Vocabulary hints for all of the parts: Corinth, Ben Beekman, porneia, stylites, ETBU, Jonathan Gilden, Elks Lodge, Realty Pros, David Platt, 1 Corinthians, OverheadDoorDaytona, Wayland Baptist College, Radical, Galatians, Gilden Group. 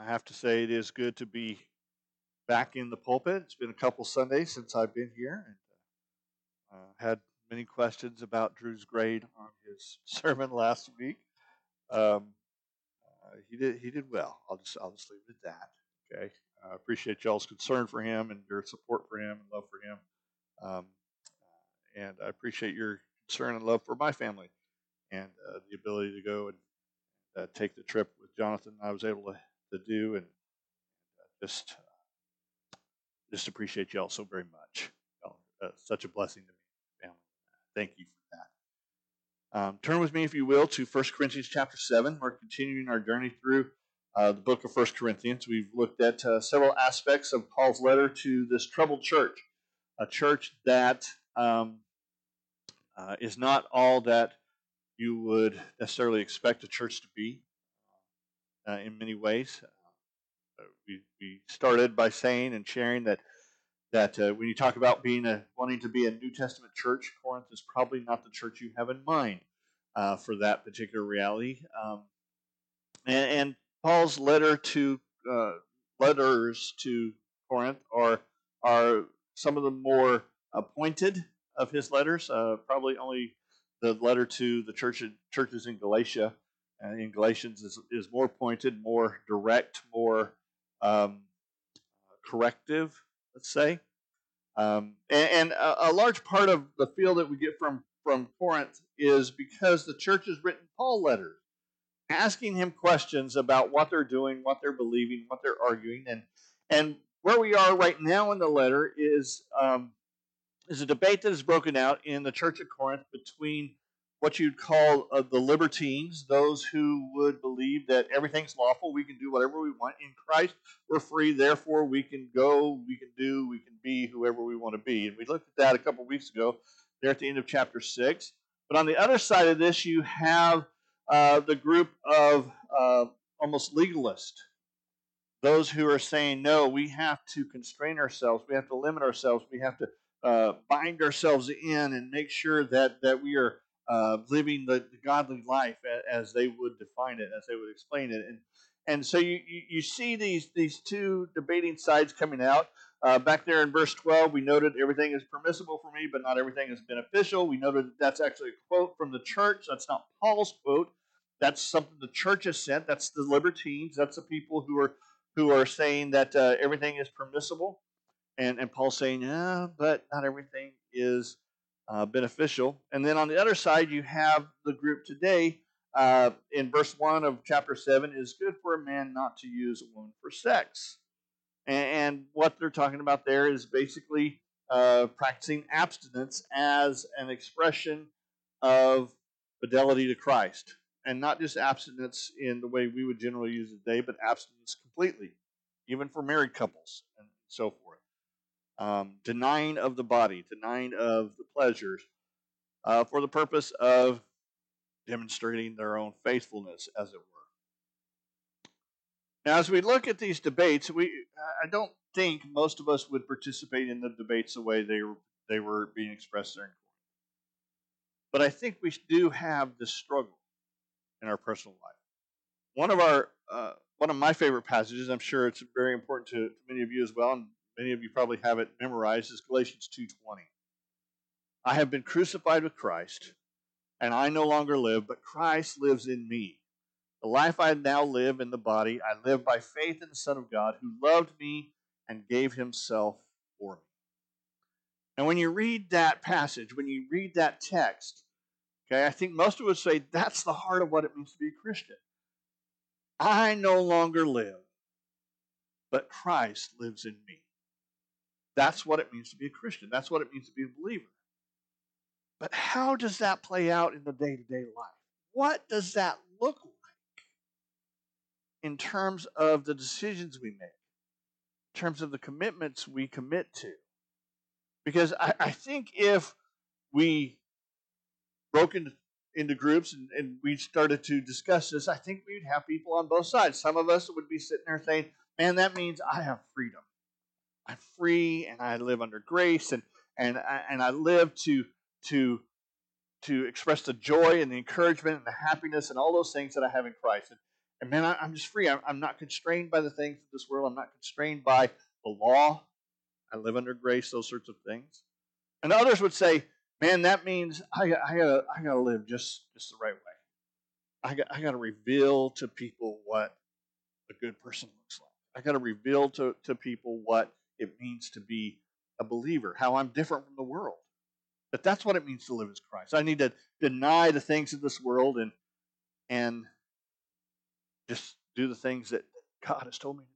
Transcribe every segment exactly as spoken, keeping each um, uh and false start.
I have to say it is good to be back in the pulpit. It's been a couple Sundays since I've been here, and uh, had many questions about Drew's grade on his sermon last week. Um, uh, he did he did well. I'll just I'll just leave it at that. Okay, I uh, appreciate y'all's concern for him and your support for him and love for him, um, and I appreciate your concern and love for my family and uh, the ability to go and uh, take the trip with Jonathan. I was able to, to do and uh, just uh, just appreciate y'all so very much. Uh, such a blessing to me, family. Thank you for that. Um, turn with me, if you will, to First Corinthians chapter seven. We're continuing our journey through uh, the book of First Corinthians. We've looked at uh, several aspects of Paul's letter to this troubled church, a church that um, uh, is not all that you would necessarily expect a church to be uh, in many ways. Uh, we, we started by saying and sharing that That uh, when you talk about being a, wanting to be a New Testament church, Corinth is probably not the church you have in mind uh, for that particular reality. Um, and, and Paul's letter to uh, letters to Corinth are are some of the more uh, pointed of his letters. Uh, probably only the letter to the church churches in Galatia uh, in Galatians is is more pointed, more direct, more um, corrective. Let's say, um, and, and a, a large part of the feel that we get from, from Corinth is because the church has written Paul letters, asking him questions about what they're doing, what they're believing, what they're arguing, and and where we are right now in the letter is um, is a debate that is broken out in the church of Corinth between what you'd call uh, the libertines, those who would believe that everything's lawful, we can do whatever we want. In Christ, we're free, therefore we can go, we can do, we can be whoever we want to be. And we looked at that a couple weeks ago, there at the end of chapter six. But on the other side of this, you have uh, the group of uh, almost legalists, those who are saying, no, we have to constrain ourselves, we have to limit ourselves, we have to uh, bind ourselves in and make sure that, that we are Uh, living the, the godly life as they would define it, as they would explain it. And and so you, you, you see these, these two debating sides coming out. Uh, back there in verse twelve, we noted everything is permissible for me, but not everything is beneficial. We noted that that's actually a quote from the church. That's not Paul's quote. That's something the church has sent. That's the libertines. That's the people who are who are saying that uh, everything is permissible. And, and Paul's saying, yeah, but not everything is Uh, beneficial. And then on the other side, you have the group today uh, in verse one of chapter seven, is good for a man not to use a woman for sex. And, and what they're talking about there is basically uh, practicing abstinence as an expression of fidelity to Christ. And not just abstinence in the way we would generally use it today, but abstinence completely, even for married couples and so forth. Um, denying of the body, denying of the pleasures, uh, for the purpose of demonstrating their own faithfulness, as it were. Now, as we look at these debates, we I don't think most of us would participate in the debates the way they were, they were being expressed there in Corinth. But I think we do have this struggle in our personal life. One of our uh, one of my favorite passages, I'm sure it's very important to, to many of you as well, and many of you probably have it memorized, is Galatians two twenty. I have been crucified with Christ, and I no longer live, but Christ lives in me. The life I now live in the body, I live by faith in the Son of God, who loved me and gave himself for me. And when you read that passage, when you read that text, okay, I think most of us say that's the heart of what it means to be a Christian. I no longer live, but Christ lives in me. That's what it means to be a Christian. That's what it means to be a believer. But how does that play out in the day-to-day life? What does that look like in terms of the decisions we make, in terms of the commitments we commit to? Because I, I think if we broke into, into groups and, and we started to discuss this, I think we'd have people on both sides. Some of us would be sitting there saying, man, that means I have freedom. I'm free, and I live under grace, and and I, and I live to to to express the joy and the encouragement and the happiness and all those things that I have in Christ. And, And man, I'm just free. I'm not constrained by the things of this world. I'm not constrained by the law. I live under grace, those sorts of things. And others would say, man, that means I, I gotta, I gotta live just, just the right way. I got, I gotta reveal to people what a good person looks like. I gotta reveal to, to people what it means to be a believer, how I'm different from the world. That that's what it means to live as Christ. I need to deny the things of this world and and just do the things that God has told me to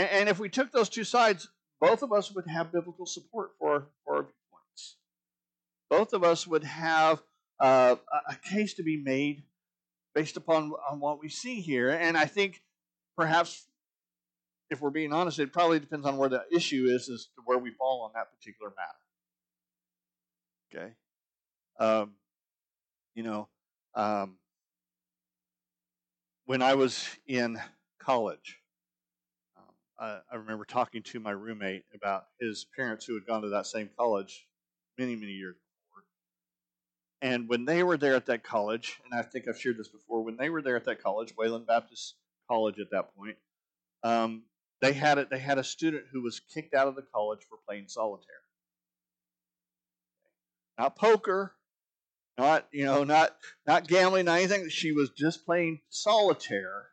do. And, and if we took those two sides, both of us would have biblical support for, for our viewpoints. Both of us would have uh, a case to be made based upon on what we see here. And I think perhaps, if we're being honest, it probably depends on where the issue is as to where we fall on that particular matter. Okay? Um, you know, um, when I was in college, um, I, I remember talking to my roommate about his parents who had gone to that same college many, many years before. And when they were there at that college, and I think I've shared this before, when they were there at that college, Wayland Baptist College at that point, um, They had it. They had a student who was kicked out of the college for playing solitaire. Not poker, not you know, not not gambling, not anything. She was just playing solitaire,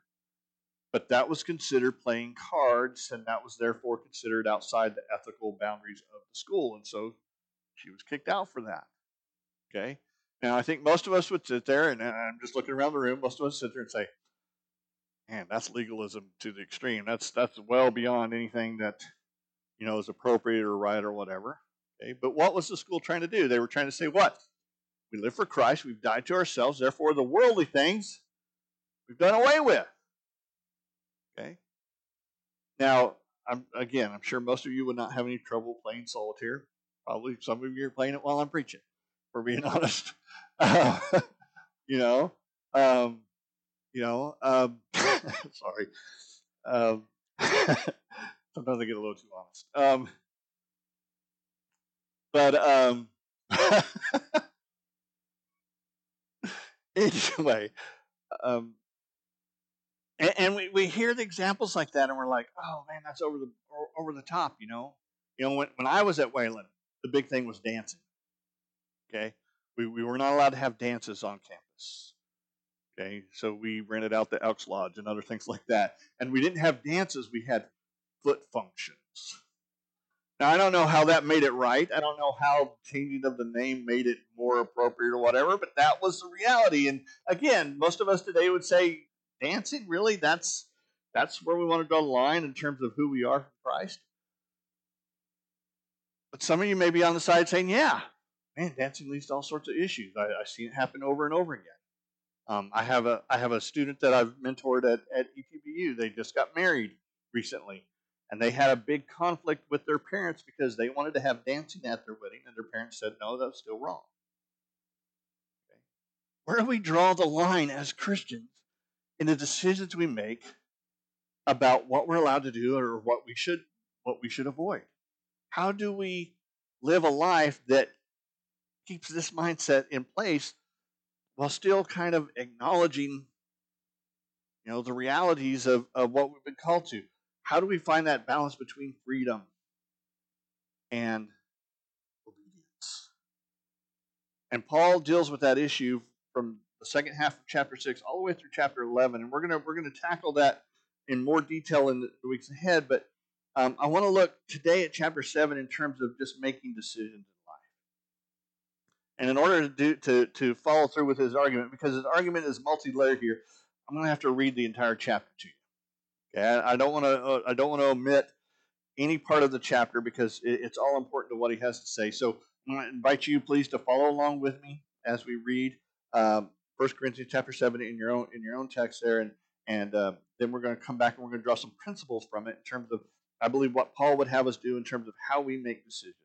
but that was considered playing cards, and that was therefore considered outside the ethical boundaries of the school, and so she was kicked out for that. Okay. Now I think most of us would sit there, and I'm just looking around the room. Most of us sit there and say, man, that's legalism to the extreme. That's that's well beyond anything that, you know, is appropriate or right or whatever. Okay? But what was the school trying to do? They were trying to say what? We live for Christ. We've died to ourselves. Therefore, the worldly things we've done away with. Okay. Now, I'm, again, I'm sure most of you would not have any trouble playing solitaire. Probably some of you are playing it while I'm preaching, for being honest. Uh, you know. Um, You know, um, sorry. Um, sometimes I get a little too honest. Um, but um, anyway, um, and, and we, we hear the examples like that, and we're like, oh man, that's over the over the top. You know, you know when when I was at Wayland, the big thing was dancing. Okay, we we were not allowed to have dances on campus. Okay, so we rented out the Elks Lodge and other things like that. And we didn't have dances, we had foot functions. Now, I don't know how that made it right. I don't know how changing of the name made it more appropriate or whatever, but that was the reality. And again, most of us today would say, dancing, really? That's that's where we want to draw the line in terms of who we are for Christ? But some of you may be on the side saying, yeah, man, dancing leads to all sorts of issues. I, I've seen it happen over and over again. Um, I have a I have a student that I've mentored at, at E T B U. They just got married recently, and they had a big conflict with their parents because they wanted to have dancing at their wedding, and their parents said, no, that's still wrong. Okay. Where do we draw the line as Christians in the decisions we make about what we're allowed to do or what we should what we should avoid? How do we live a life that keeps this mindset in place, while still kind of acknowledging, you know, the realities of, of what we've been called to? How do we find that balance between freedom and obedience? And Paul deals with that issue from the second half of chapter six all the way through chapter eleven, and we're gonna we're gonna tackle that in more detail in the weeks ahead. But um, I want to look today at chapter seven in terms of just making decisions. And in order to do, to to follow through with his argument, because his argument is multi-layered here, I'm going to have to read the entire chapter to you. Okay, I, I don't want to uh, I don't want to omit any part of the chapter because it, it's all important to what he has to say. So I'm going to invite you, please, to follow along with me as we read um, First Corinthians chapter seven in your own in your own text there, and and uh, then we're going to come back and we're going to draw some principles from it in terms of, I believe, what Paul would have us do in terms of how we make decisions.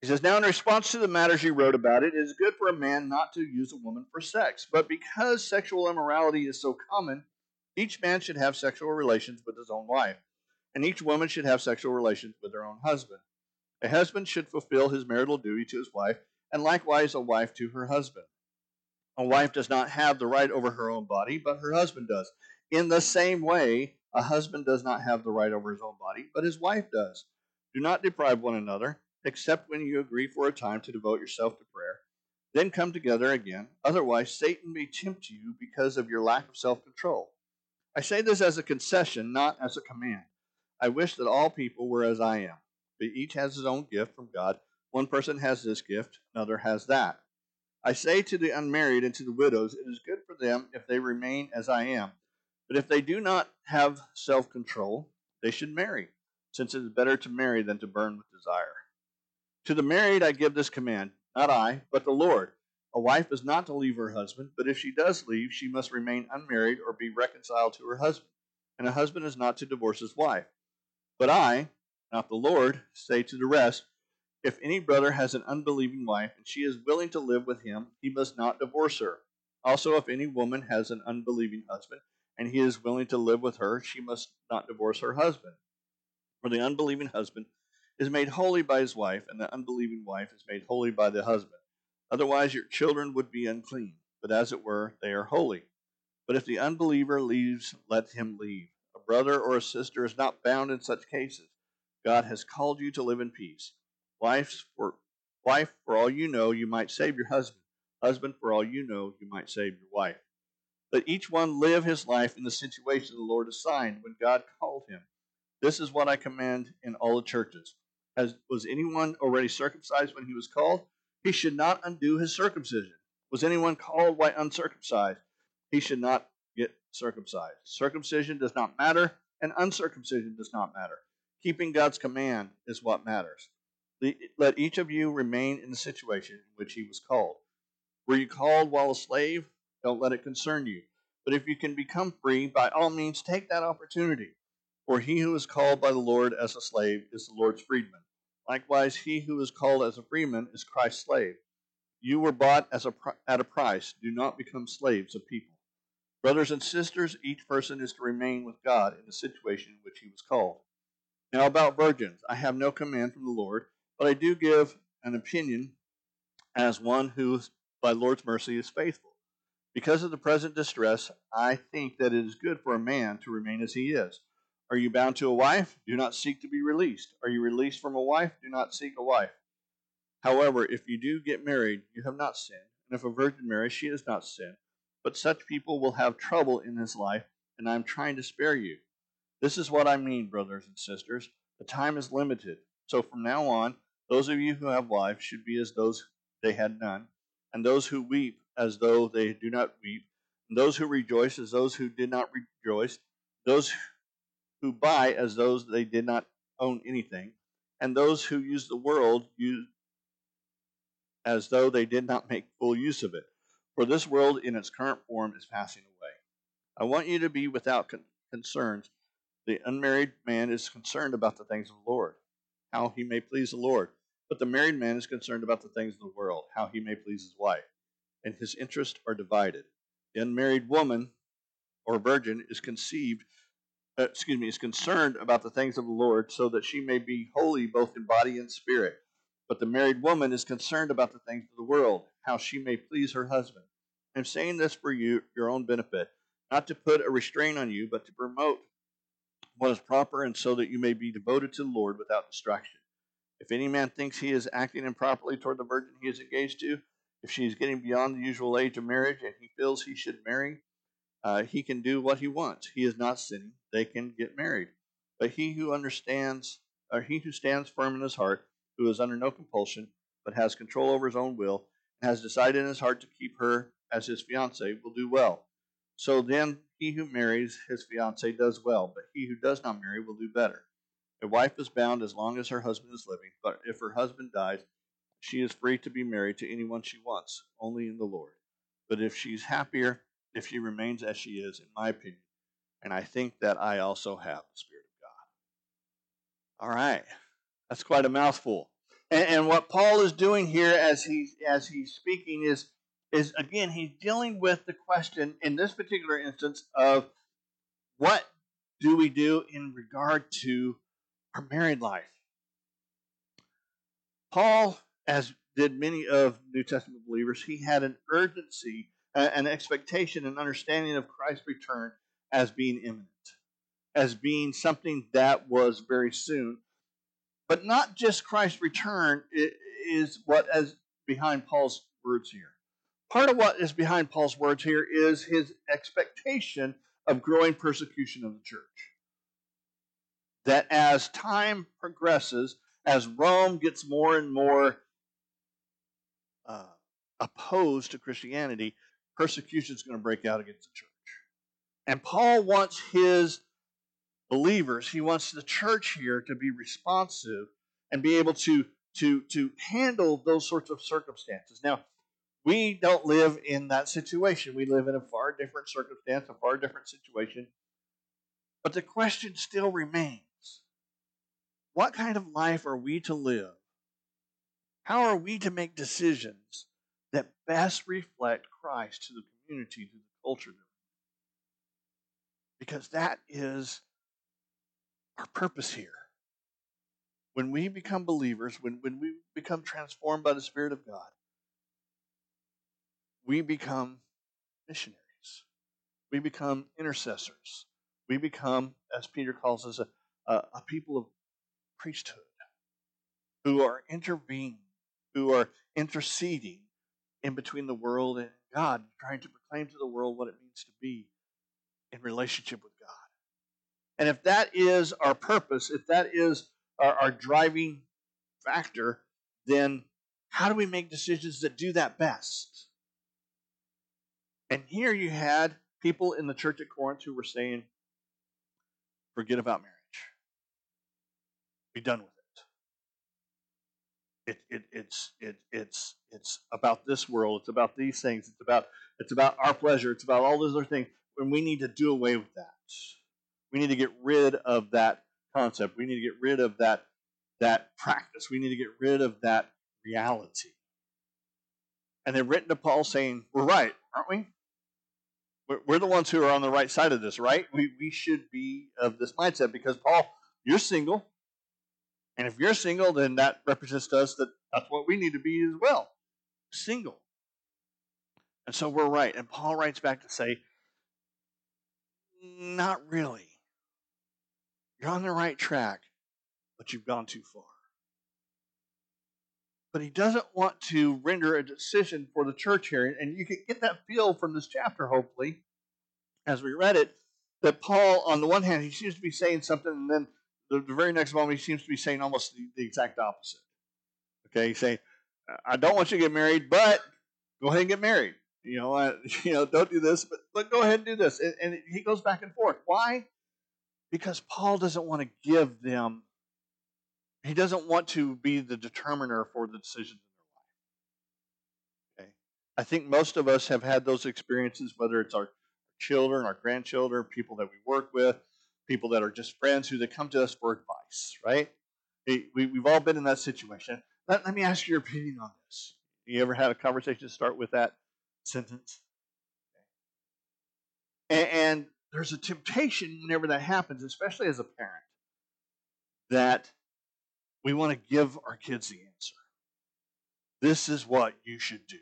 He says, now in response to the matters you wrote about, it is good for a man not to use a woman for sex. But because sexual immorality is so common, each man should have sexual relations with his own wife, and each woman should have sexual relations with her own husband. A husband should fulfill his marital duty to his wife, and likewise a wife to her husband. A wife does not have the right over her own body, but her husband does. In the same way, a husband does not have the right over his own body, but his wife does. Do not deprive one another, except when you agree for a time to devote yourself to prayer. Then come together again. Otherwise, Satan may tempt you because of your lack of self-control. I say this as a concession, not as a command. I wish that all people were as I am, but each has his own gift from God. One person has this gift, another has that. I say to the unmarried and to the widows, it is good for them if they remain as I am. But if they do not have self-control, they should marry, since it is better to marry than to burn with desire. To the married I give this command, not I, but the Lord. A wife is not to leave her husband, but if she does leave, she must remain unmarried or be reconciled to her husband. And a husband is not to divorce his wife. But I, not the Lord, say to the rest, if any brother has an unbelieving wife and she is willing to live with him, he must not divorce her. Also, if any woman has an unbelieving husband, and he is willing to live with her, she must not divorce her husband. For the unbelieving husband is made holy by his wife, and the unbelieving wife is made holy by the husband. Otherwise your children would be unclean, but as it were, they are holy. But if the unbeliever leaves, let him leave. A brother or a sister is not bound in such cases. God has called you to live in peace. Wife, for, wife, for all you know, you might save your husband. Husband, for all you know, you might save your wife. Let each one live his life in the situation the Lord assigned when God called him. This is what I command in all the churches. As was anyone already circumcised when he was called? He should not undo his circumcision. Was anyone called while uncircumcised? He should not get circumcised. Circumcision does not matter, and uncircumcision does not matter. Keeping God's command is what matters. Let each of you remain in the situation in which he was called. Were you called while a slave? Don't let it concern you. But if you can become free, by all means take that opportunity. For he who is called by the Lord as a slave is the Lord's freedman. Likewise, he who is called as a freeman is Christ's slave. You were bought as a pr- at a price. Do not become slaves of people. Brothers and sisters, each person is to remain with God in the situation in which he was called. Now about virgins, I have no command from the Lord, but I do give an opinion as one who, by the Lord's mercy, is faithful. Because of the present distress, I think that it is good for a man to remain as he is. Are you bound to a wife? Do not seek to be released. Are you released from a wife? Do not seek a wife. However, if you do get married, you have not sinned. And if a virgin marries, she has not sinned. But such people will have trouble in this life, and I am trying to spare you. This is what I mean, brothers and sisters. The time is limited. So from now on, those of you who have wives should be as those they had none, and those who weep as though they do not weep, and those who rejoice as those who did not rejoice, those who buy as those they did not own anything, and those who use the world use as though they did not make full use of it. For this world in its current form is passing away. I want you to be without con- concerns. The unmarried man is concerned about the things of the Lord, how he may please the Lord. But the married man is concerned about the things of the world, how he may please his wife. And his interests are divided. The unmarried woman or virgin is conceived, uh, excuse me, is concerned about the things of the Lord, so that she may be holy both in body and spirit. But the married woman is concerned about the things of the world, how she may please her husband. I am saying this for you, your own benefit, not to put a restraint on you, but to promote what is proper, and so that you may be devoted to the Lord without distraction. If any man thinks he is acting improperly toward the virgin he is engaged to, if she is getting beyond the usual age of marriage and he feels he should marry, uh, he can do what he wants. He is not sinning. They can get married. But he who understands, or he who stands firm in his heart, who is under no compulsion, but has control over his own will, and has decided in his heart to keep her as his fiancée, will do well. So then he who marries his fiancée does well, but he who does not marry will do better. A wife is bound as long as her husband is living, but if her husband dies, she is free to be married to anyone she wants, only in the Lord. But if she's happier, if she remains as she is, in my opinion, and I think that I also have the Spirit of God. All right, that's quite a mouthful. And, and what Paul is doing here as he as he's speaking is, is again, he's dealing with the question, in this particular instance, of what do we do in regard to our married life? Paul, as did many of New Testament believers, he had an urgency an expectation and understanding of Christ's return as being imminent, as being something that was very soon. But not just Christ's return is what is behind Paul's words here. Part of what is behind Paul's words here is his expectation of growing persecution of the church. That as time progresses, as Rome gets more and more uh, opposed to Christianity, persecution is going to break out against the church. And Paul wants his believers, he wants the church here to be responsive and be able to, to, to handle those sorts of circumstances. Now, we don't live in that situation. We live in a far different circumstance, a far different situation. But the question still remains. What kind of life are we to live? How are we to make decisions that best reflect Christ to the community, to the culture? Because that is our purpose here. When we become believers, when, when we become transformed by the Spirit of God, we become missionaries. We become intercessors. We become, as Peter calls us, a, a, a people of priesthood, who are intervening, who are interceding in between the world and God, trying to proclaim to the world what it means to be in relationship with God. And if that is our purpose, if that is our, our driving factor, then how do we make decisions that do that best? And here you had people in the church at Corinth who were saying, forget about marriage. Be done with it. It, it it's it it's it's about this world, it's about these things, it's about it's about our pleasure, it's about all those other things. And we need to do away with that. We need to get rid of that concept. We need to get rid of that that practice. We need to get rid of that reality. And they've written to Paul saying, we're right, aren't we? We're, we're the ones who are on the right side of this, right? We we should be of this mindset because Paul, you're single. And if you're single, then that represents to us that that's what we need to be as well, single. And so we're right. And Paul writes back to say, not really. You're on the right track, but you've gone too far. But he doesn't want to render a decision for the church here. And you can get that feel from this chapter, hopefully, as we read it, that Paul, on the one hand, he seems to be saying something, and then the very next moment, he seems to be saying almost the, the exact opposite. Okay, he's saying, I don't want you to get married, but go ahead and get married. You know, I, you know, don't do this, but, but go ahead and do this. And, and he goes back and forth. Why? Because Paul doesn't want to give them, he doesn't want to be the determiner for the decisions in their life. Okay, I think most of us have had those experiences, whether it's our children, our grandchildren, people that we work with, people that are just friends who they come to us for advice, right? We, we, we've all been in that situation. Let, let me ask your opinion on this. You ever had a conversation start with that sentence? Okay. And, and there's a temptation whenever that happens, especially as a parent, that we want to give our kids the answer. This is what you should do.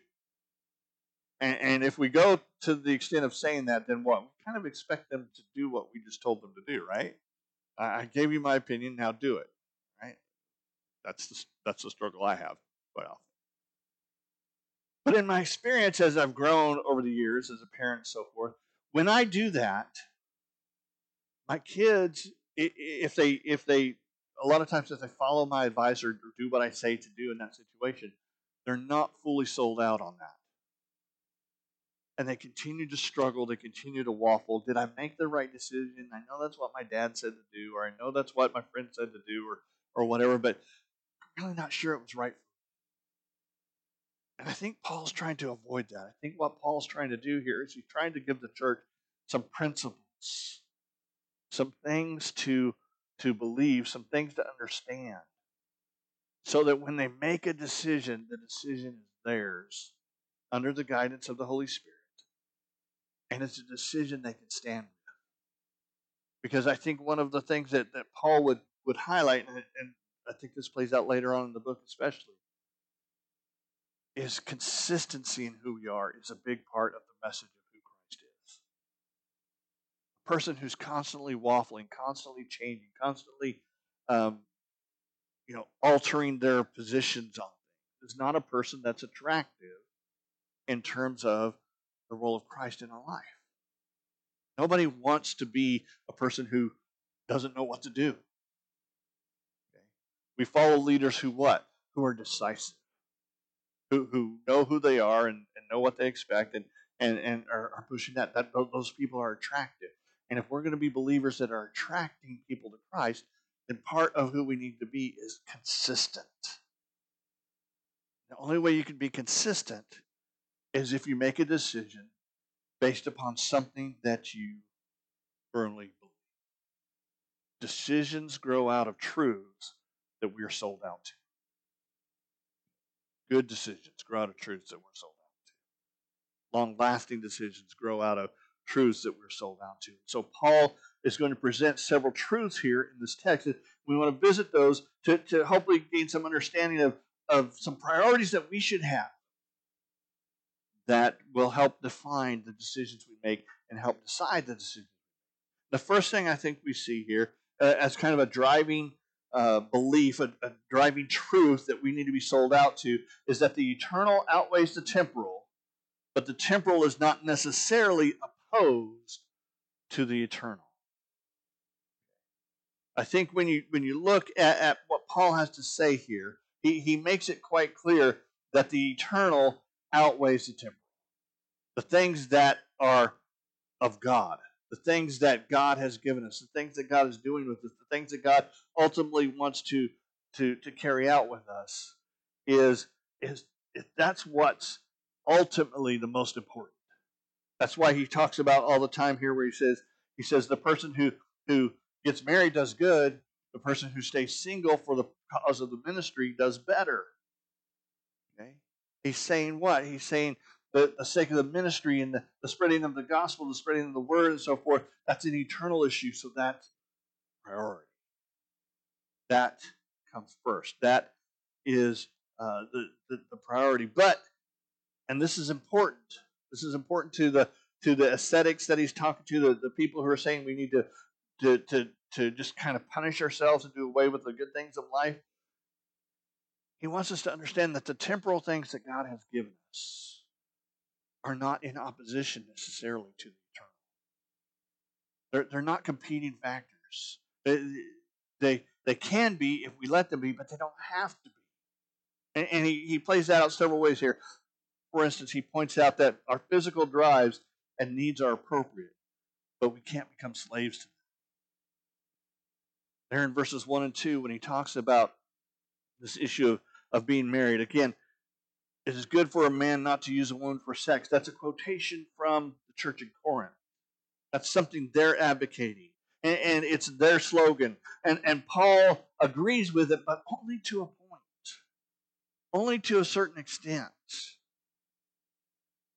And, and if we go to the extent of saying that, then what? We kind of expect them to do what we just told them to do, right? I gave you my opinion, now do it, right? That's the, that's the struggle I have quite often. But in my experience, as I've grown over the years as a parent and so forth, when I do that, my kids, if they, if they, a lot of times if they follow my advice or do what I say to do in that situation, they're not fully sold out on that. And they continue to struggle. They continue to waffle. Did I make the right decision? I know that's what my dad said to do, or I know that's what my friend said to do, or or whatever, but I'm really not sure it was right. And I think Paul's trying to avoid that. I think what Paul's trying to do here is he's trying to give the church some principles, some things to, to believe, some things to understand, so that when they make a decision, the decision is theirs under the guidance of the Holy Spirit. And it's a decision they can stand with. Because I think one of the things that, that Paul would, would highlight, and, and I think this plays out later on in the book especially, is consistency in who we are is a big part of the message of who Christ is. A person who's constantly waffling, constantly changing, constantly um, you know, altering their positions on things is not a person that's attractive in terms of the role of Christ in our life. Nobody wants to be a person who doesn't know what to do. Okay? We follow leaders who what? Who are decisive, who who know who they are and, and know what they expect and and, and are, are pushing that. That those people are attractive. And if we're going to be believers that are attracting people to Christ, then part of who we need to be is consistent. The only way you can be consistent is if you make a decision based upon something that you firmly believe. Decisions grow out of truths that we are sold out to. Good decisions grow out of truths that we're sold out to. Long-lasting decisions grow out of truths that we're sold out to. So Paul is going to present several truths here in this text. We want to visit those to, to hopefully gain some understanding of, of some priorities that we should have that will help define the decisions we make and help decide the decisions. The first thing I think we see here uh, as kind of a driving Uh, belief, a, a driving truth that we need to be sold out to is that the eternal outweighs the temporal, but the temporal is not necessarily opposed to the eternal. I think when you when you look at, at what Paul has to say here, he, he makes it quite clear that the eternal outweighs the temporal. The things that are of God, the things that God has given us, the things that God is doing with us, the things that God ultimately wants to to, to carry out with us, is, is that's what's ultimately the most important. That's why he talks about all the time here where he says, he says the person who, who gets married does good, the person who stays single for the cause of the ministry does better. Okay? He's saying what? He's saying The, the sake of the ministry and the, the spreading of the gospel, the spreading of the word, and so forth, that's an eternal issue. So that's priority. That comes first. That is uh, the, the, the priority. But, and this is important. This is important to the to the ascetics that he's talking to, the, the people who are saying we need to, to, to, to just kind of punish ourselves and do away with the good things of life. He wants us to understand that the temporal things that God has given us are not in opposition necessarily to the eternal. They're, they're not competing factors. They, they, they can be if we let them be, but they don't have to be. And, and he, he plays that out several ways here. For instance, he points out that our physical drives and needs are appropriate, but we can't become slaves to them. There in verses one and two, when he talks about this issue of, of being married, again, it is good for a man not to use a woman for sex. That's a quotation from the church in Corinth. That's something they're advocating. And, and it's their slogan. And, and Paul agrees with it, but only to a point. Only to a certain extent.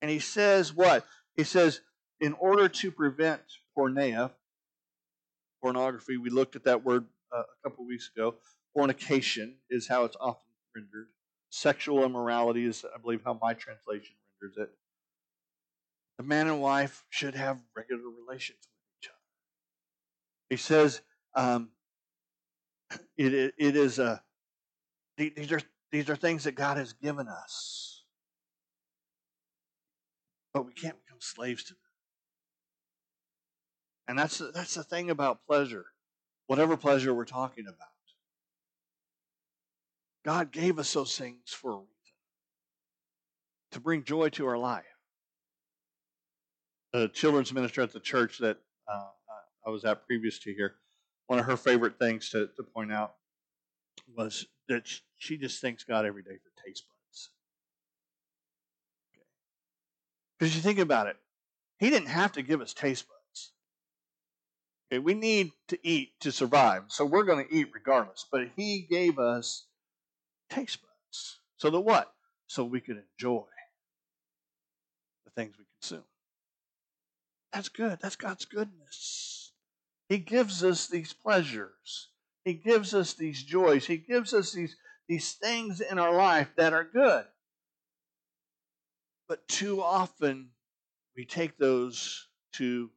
And he says what? He says, in order to prevent porneia, pornography, we looked at that word uh, a couple weeks ago. Fornication is how it's often rendered. Sexual immorality is, I believe, how my translation renders it. The man and wife should have regular relations with each other. He says, um, "It it, it is a these are these are things that God has given us, but we can't become slaves to them." And that's the, that's the thing about pleasure, whatever pleasure we're talking about. God gave us those things for a reason, to bring joy to our life. The children's minister at the church that uh, I was at previous to here, one of her favorite things to, to point out was that she just thanks God every day for taste buds. Because okay. You think about it, he didn't have to give us taste buds. Okay, we need to eat to survive, so we're going to eat regardless. But he gave us taste buds. So that what? So we could enjoy the things we consume. That's good. That's God's goodness. He gives us these pleasures. He gives us these joys. He gives us these, these things in our life that are good. But too often, we take those to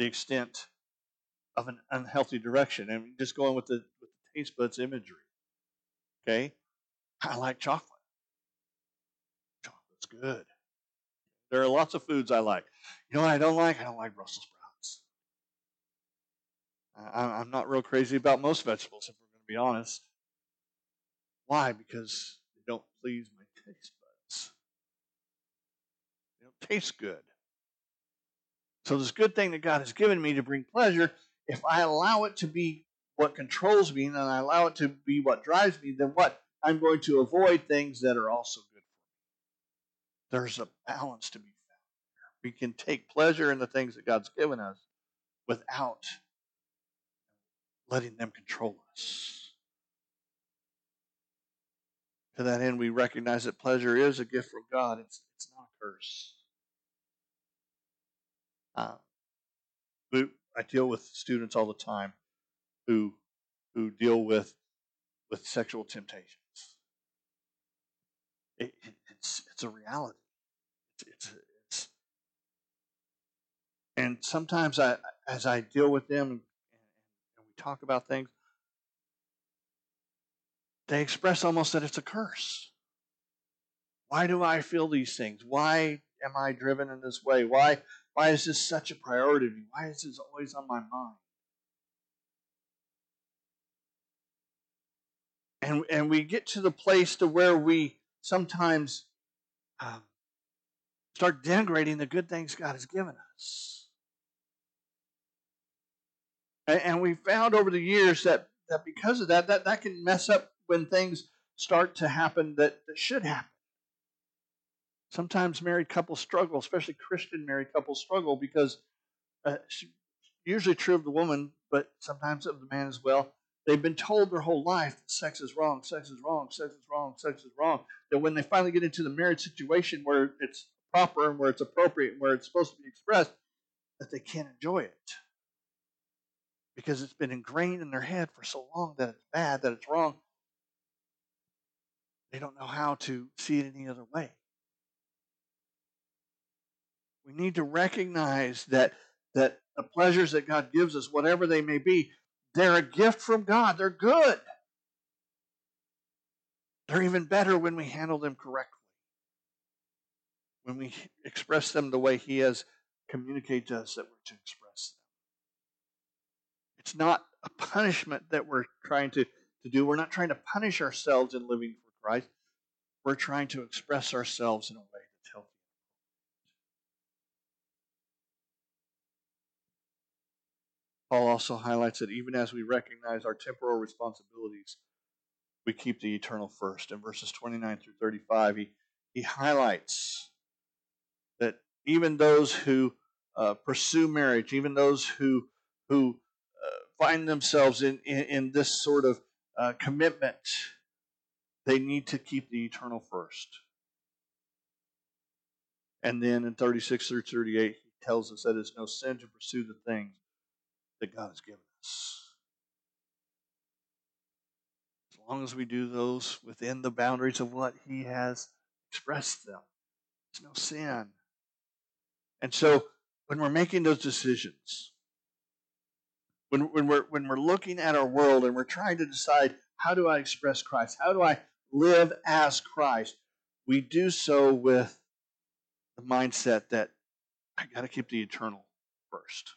the extent of an unhealthy direction. And just going with the, with the taste buds imagery, okay? I like chocolate. Chocolate's good. There are lots of foods I like. You know what I don't like? I don't like Brussels sprouts. I, I'm not real crazy about most vegetables, if we're going to be honest. Why? Because they don't please my taste buds. They don't taste good. So this good thing that God has given me to bring pleasure, if I allow it to be what controls me and I allow it to be what drives me, then what? I'm going to avoid things that are also good for me. There's a balance to be found. We can take pleasure in the things that God's given us without letting them control us. To that end, we recognize that pleasure is a gift from God. It's, it's not a curse. Uh, I deal with students all the time who who deal with with sexual temptations. It, it, it's it's a reality. It's, it's and sometimes I as I deal with them and, and we talk about things, they express almost that it's a curse. Why do I feel these things? Why am I driven in this way? Why? Why is this such a priority to me? Why is this always on my mind? And, and we get to the place to where we sometimes um, start denigrating the good things God has given us. And, and we found over the years that, that because of that, that, that can mess up when things start to happen that, that should happen. Sometimes married couples struggle, especially Christian married couples struggle, because uh, usually true of the woman, but sometimes of the man as well. They've been told their whole life that sex is wrong, sex is wrong, sex is wrong, sex is wrong. That when they finally get into the marriage situation where it's proper and where it's appropriate and where it's supposed to be expressed, that they can't enjoy it. Because it's been ingrained in their head for so long that it's bad, that it's wrong. They don't know how to see it any other way. We need to recognize that, that the pleasures that God gives us, whatever they may be, they're a gift from God. They're good. They're even better when we handle them correctly, when we express them the way He has communicated to us that we're to express them. It's not a punishment that we're trying to, to do. We're not trying to punish ourselves in living for Christ. We're trying to express ourselves in a way. Paul also highlights that even as we recognize our temporal responsibilities, we keep the eternal first. In verses twenty-nine through thirty-five, he, he highlights that even those who uh, pursue marriage, even those who who uh, find themselves in, in, in this sort of uh, commitment, they need to keep the eternal first. And then in thirty-six through thirty-eight, he tells us that it's no sin to pursue the things that God has given us. As long as we do those within the boundaries of what He has expressed them, it's no sin. And so when we're making those decisions, when, when, we're, when we're looking at our world and we're trying to decide, how do I express Christ? How do I live as Christ? We do so with the mindset that I got to keep the eternal first.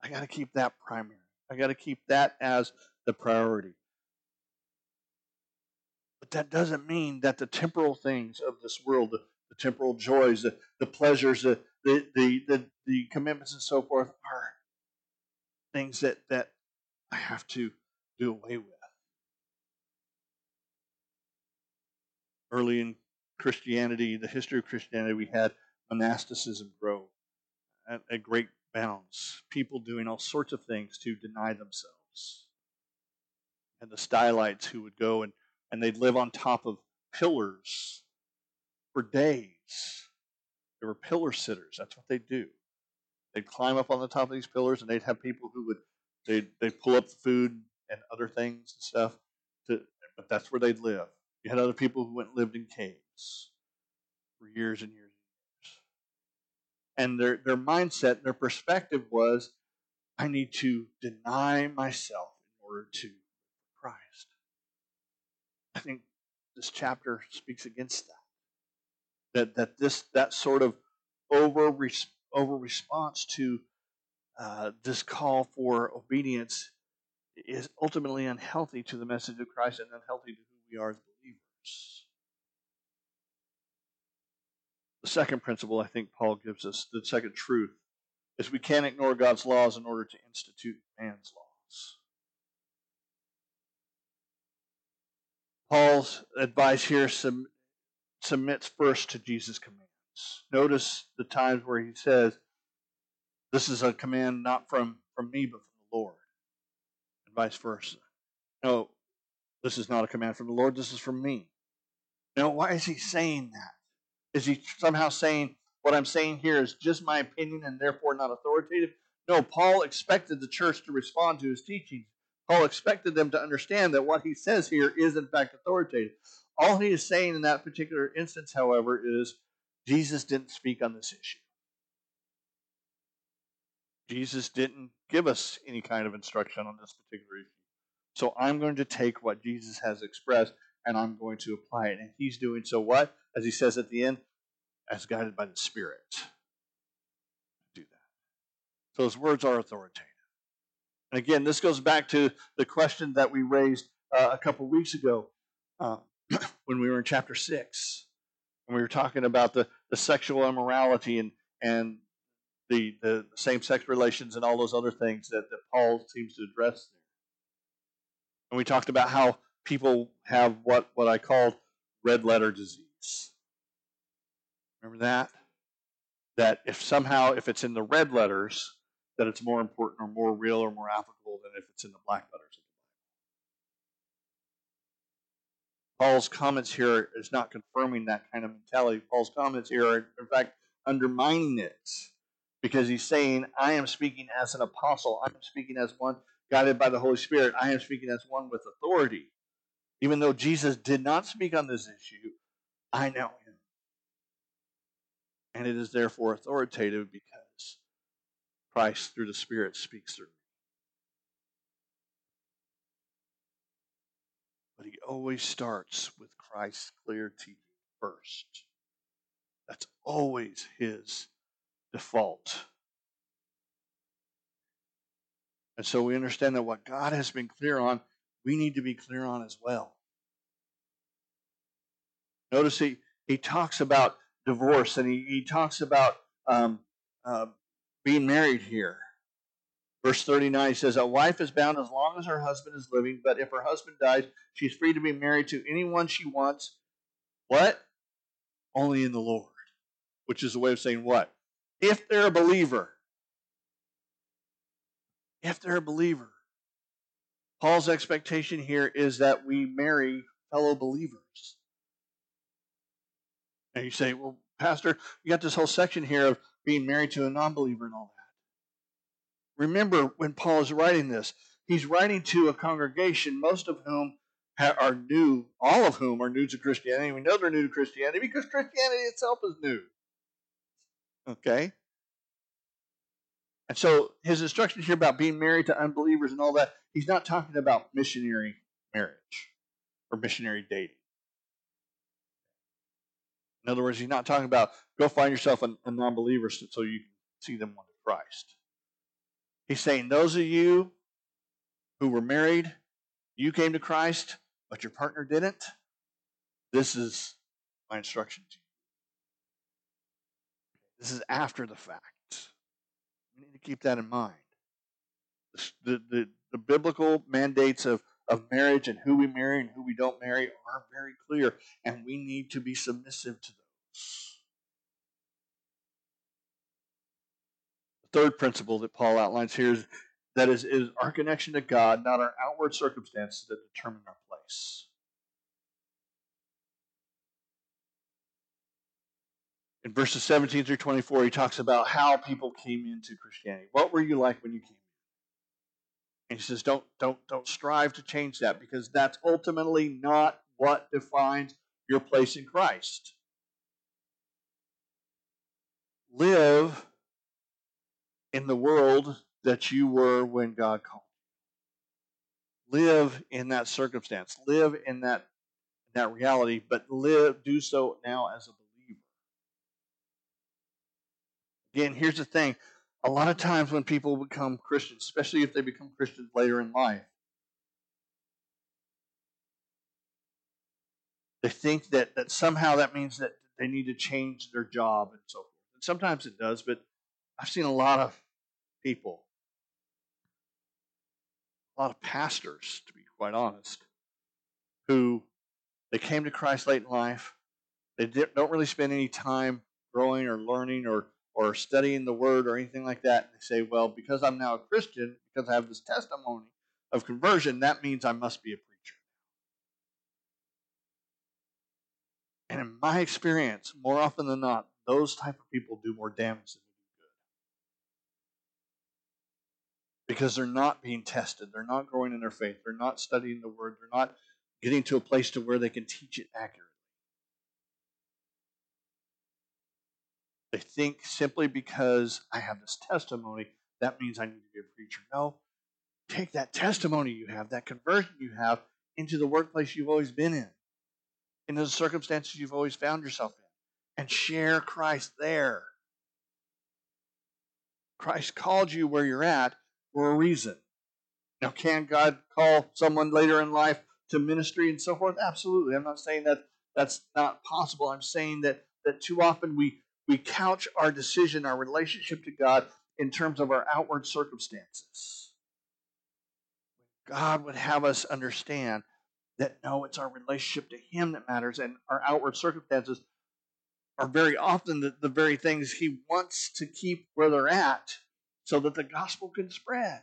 I got to keep that primary. I got to keep that as the priority. But that doesn't mean that the temporal things of this world, the, the temporal joys, the, the pleasures, the the, the the the commitments and so forth are things that, that I have to do away with. Early in Christianity, the history of Christianity, we had monasticism grow at a great bounds, people doing all sorts of things to deny themselves. And the stylites who would go and, and they'd live on top of pillars for days. They were pillar sitters. That's what they'd do. They'd climb up on the top of these pillars and they'd have people who would, they'd, they'd pull up food and other things and stuff, to, but that's where they'd live. You had other people who went and lived in caves for years and years. and their, their mindset, their perspective was, I need to deny myself in order to Christ. I think this chapter speaks against that. That that this that sort of over over response to uh, this call for obedience is ultimately unhealthy to the message of Christ and unhealthy to who we are as believers. The second principle I think Paul gives us, the second truth, is we can't ignore God's laws in order to institute man's laws. Paul's advice here sub, submits first to Jesus' commands. Notice the times where he says, this is a command not from, from me, but from the Lord, and vice versa. No, this is not a command from the Lord, this is from me. Now, why is he saying that? Is he somehow saying, what I'm saying here is just my opinion and therefore not authoritative? No, Paul expected the church to respond to his teachings. Paul expected them to understand that what he says here is, in fact, authoritative. All he is saying in that particular instance, however, is Jesus didn't speak on this issue. Jesus didn't give us any kind of instruction on this particular issue. So I'm going to take what Jesus has expressed, and I'm going to apply it. And he's doing so what? As he says at the end, as guided by the Spirit. Do that. So his words are authoritative. And again, this goes back to the question that we raised uh, a couple weeks ago uh, when we were in chapter six. And we were talking about the, the sexual immorality and, and the, the same-sex relations and all those other things that, that Paul seems to address there. And we talked about how people have what, what I called red-letter disease. Remember that? That if somehow, if it's in the red letters, that it's more important or more real or more applicable than if it's in the black letters of the Bible. Paul's comments here is not confirming that kind of mentality. Paul's comments here are, in fact, undermining it, because he's saying, I am speaking as an apostle. I am speaking as one guided by the Holy Spirit. I am speaking as one with authority. Even though Jesus did not speak on this issue, I know him. And it is therefore authoritative because Christ, through the Spirit, speaks through me. But he always starts with Christ's clear teaching first. That's always his default. And so we understand that what God has been clear on, we need to be clear on as well. Notice he, he talks about divorce, and he, he talks about um, uh, being married here. Verse thirty-nine says, a wife is bound as long as her husband is living, but if her husband dies, she's free to be married to anyone she wants. What? Only in the Lord. Which is a way of saying what? If they're a believer. If they're a believer. Paul's expectation here is that we marry fellow believers. And you say, well, Pastor, you got this whole section here of being married to a non-believer and all that. Remember when Paul is writing this, he's writing to a congregation, most of whom are new, all of whom are new to Christianity. We know they're new to Christianity because Christianity itself is new. Okay? And so his instructions here about being married to unbelievers and all that, he's not talking about missionary marriage or missionary dating. In other words, he's not talking about, go find yourself a, a non-believer so you can see them under Christ. He's saying, those of you who were married, you came to Christ, but your partner didn't, this is my instruction to you. This is after the fact. We need to keep that in mind. The, the, the biblical mandates of of marriage and who we marry and who we don't marry are very clear, and we need to be submissive to those. The third principle that Paul outlines here is that is, is our connection to God, not our outward circumstances, that determine our place. In verses seventeen through twenty-four, he talks about how people came into Christianity. What were you like when you came? And he says, don't, don't, don't strive to change that, because that's ultimately not what defines your place in Christ. Live in the world that you were when God called you. Live in that circumstance. Live in that, that reality, but live, do so now as a believer. Again, here's the thing. A lot of times when people become Christians, especially if they become Christians later in life, they think that, that somehow that means that they need to change their job and so forth. And sometimes it does, but I've seen a lot of people, a lot of pastors, to be quite honest, who they came to Christ late in life. They don't really spend any time growing or learning or or studying the Word or anything like that. And they say, well, because I'm now a Christian, because I have this testimony of conversion, that means I must be a preacher. And in my experience, more often than not, those type of people do more damage than they do good. Because they're not being tested. They're not growing in their faith. They're not studying the Word. They're not getting to a place to where they can teach it accurately. They think simply because I have this testimony, that means I need to be a preacher. No, take that testimony you have, that conversion you have, into the workplace you've always been in, into the circumstances you've always found yourself in, and share Christ there. Christ called you where you're at for a reason. Now, can God call someone later in life to ministry and so forth? Absolutely. I'm not saying that that's not possible. I'm saying that, that too often we We couch our decision, our relationship to God, in terms of our outward circumstances. God would have us understand that, no, it's our relationship to Him that matters, and our outward circumstances are very often the, the very things He wants to keep where they're at so that the gospel can spread.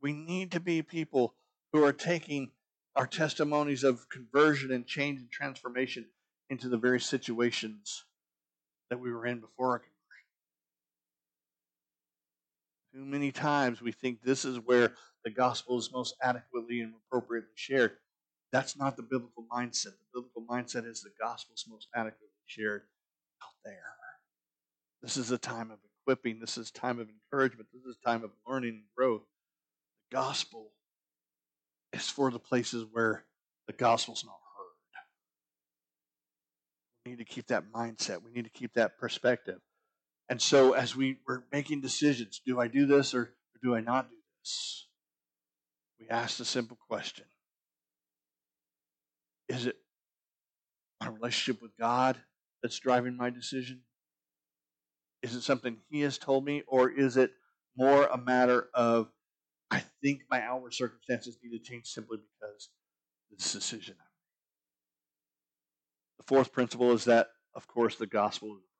We need to be people who are taking our testimonies of conversion and change and transformation into the very situations that we were in before our conversion. Too many times we think this is where the gospel is most adequately and appropriately shared. That's not the biblical mindset. The biblical mindset is the gospel is most adequately shared out there. This is a time of equipping. This is a time of encouragement. This is a time of learning and growth. The gospel is for the places where the gospel's not heard. We need to keep that mindset. We need to keep that perspective. And so as we, we're making decisions, do I do this or, or do I not do this? We ask the simple question. Is it my relationship with God that's driving my decision? Is it something He has told me, or is it more a matter of I think my outward circumstances need to change simply because of this decision I made? The fourth principle is that, of course, the gospel is a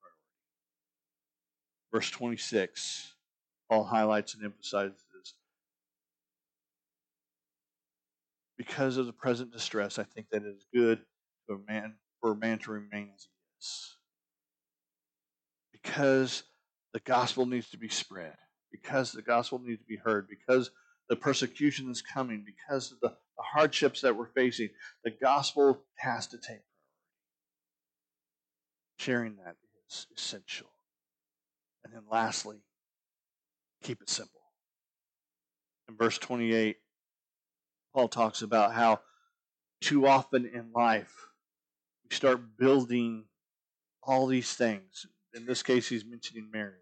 priority. Verse twenty-six, Paul highlights and emphasizes this. Because of the present distress, I think that it is good for a man, for a man to remain as he is. Because the gospel needs to be spread. Because the gospel needs to be heard, because the persecution is coming, because of the, the hardships that we're facing, the gospel has to take priority. Sharing that is essential. And then lastly, keep it simple. In verse twenty-eight, Paul talks about how too often in life we start building all these things. In this case, he's mentioning marriage.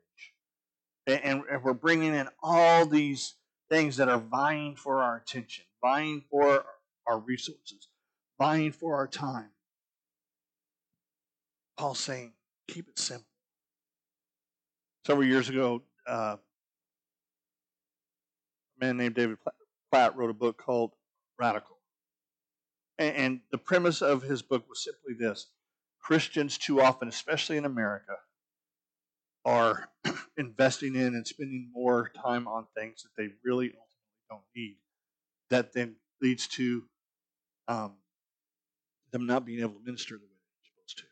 And we're bringing in all these things that are vying for our attention, vying for our resources, vying for our time. Paul's saying, keep it simple. Several years ago, uh, a man named David Platt wrote a book called Radical. And, and the premise of his book was simply this. Christians too often, especially in America, are investing in and spending more time on things that they really ultimately don't need. That then leads to um, them not being able to minister the way they're supposed to.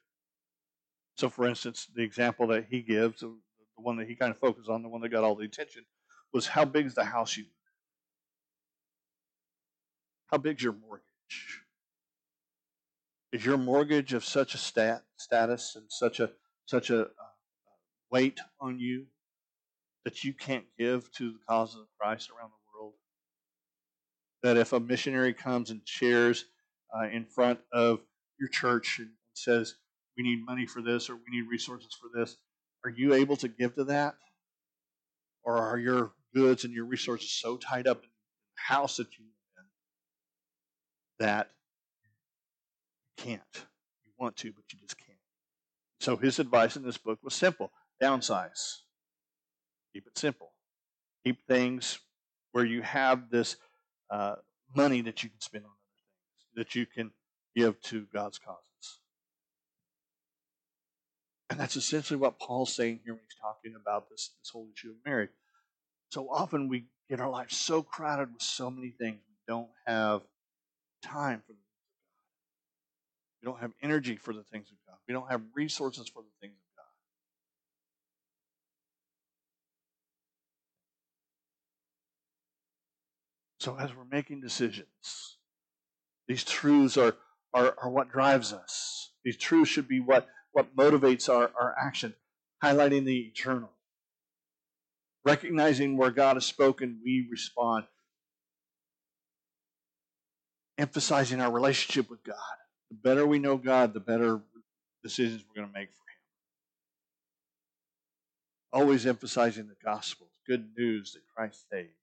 So, for instance, the example that he gives, the one that he kind of focused on, the one that got all the attention, was how big is the house you live in? How big's your mortgage? Is your mortgage of such a stat, status and such a such a weight on you that you can't give to the cause of Christ around the world? That if a missionary comes and shares uh, in front of your church and says, we need money for this or we need resources for this, are you able to give to that? Or are your goods and your resources so tied up in the house that you live in that you can't? You want to, but you just can't. So his advice in this book was simple. Downsize. Keep it simple. Keep things where you have this uh, money that you can spend on other things, that you can give to God's causes. And that's essentially what Paul's saying here when he's talking about this, this whole issue of marriage. So often we get our lives so crowded with so many things, we don't have time for the things of God. We don't have energy for the things of God. We don't have resources for the things of God. So as we're making decisions, these truths are, are, are what drives us. These truths should be what What motivates our, our action, highlighting the eternal. Recognizing where God has spoken, we respond. Emphasizing our relationship with God. The better we know God, the better decisions we're going to make for Him. Always emphasizing the gospel, good news that Christ saved.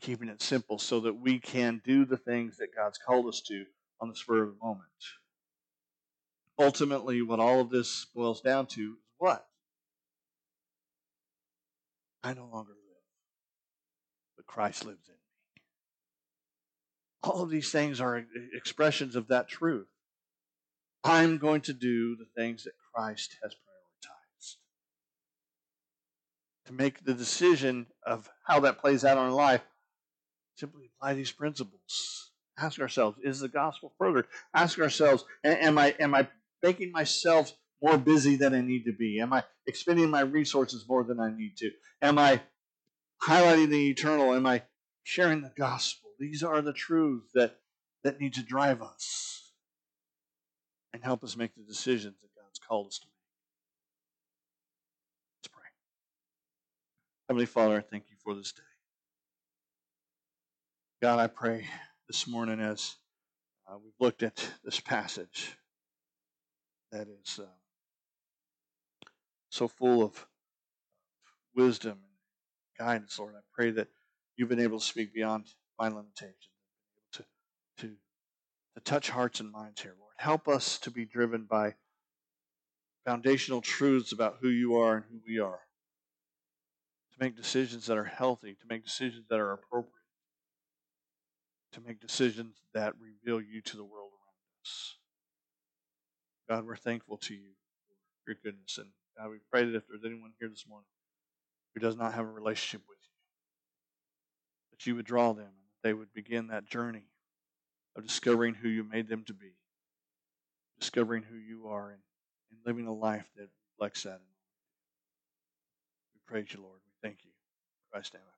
Keeping it simple so that we can do the things that God's called us to on the spur of the moment. Ultimately, what all of this boils down to is what? I no longer live, but Christ lives in me. All of these things are expressions of that truth. I'm going to do the things that Christ has prioritized. To make the decision of how that plays out in life, simply apply these principles. Ask ourselves, is the gospel further? Ask ourselves, am I, am I making myself more busy than I need to be? Am I expending my resources more than I need to? Am I highlighting the eternal? Am I sharing the gospel? These are the truths that, that need to drive us and help us make the decisions that God's called us to make. Let's pray. Heavenly Father, I thank you for this day. God, I pray this morning as uh, we've looked at this passage that is uh, so full of wisdom and guidance, Lord, I pray that you've been able to speak beyond my limitations, to, to, to touch hearts and minds here, Lord. Help us to be driven by foundational truths about who you are and who we are, to make decisions that are healthy, to make decisions that are appropriate, to make decisions that reveal you to the world around us. God, we're thankful to you for your goodness. And God, we pray that if there's anyone here this morning who does not have a relationship with you, that you would draw them and that they would begin that journey of discovering who you made them to be, discovering who you are, and, and living a life that reflects that. We praise you, Lord. We thank you. In Christ's name.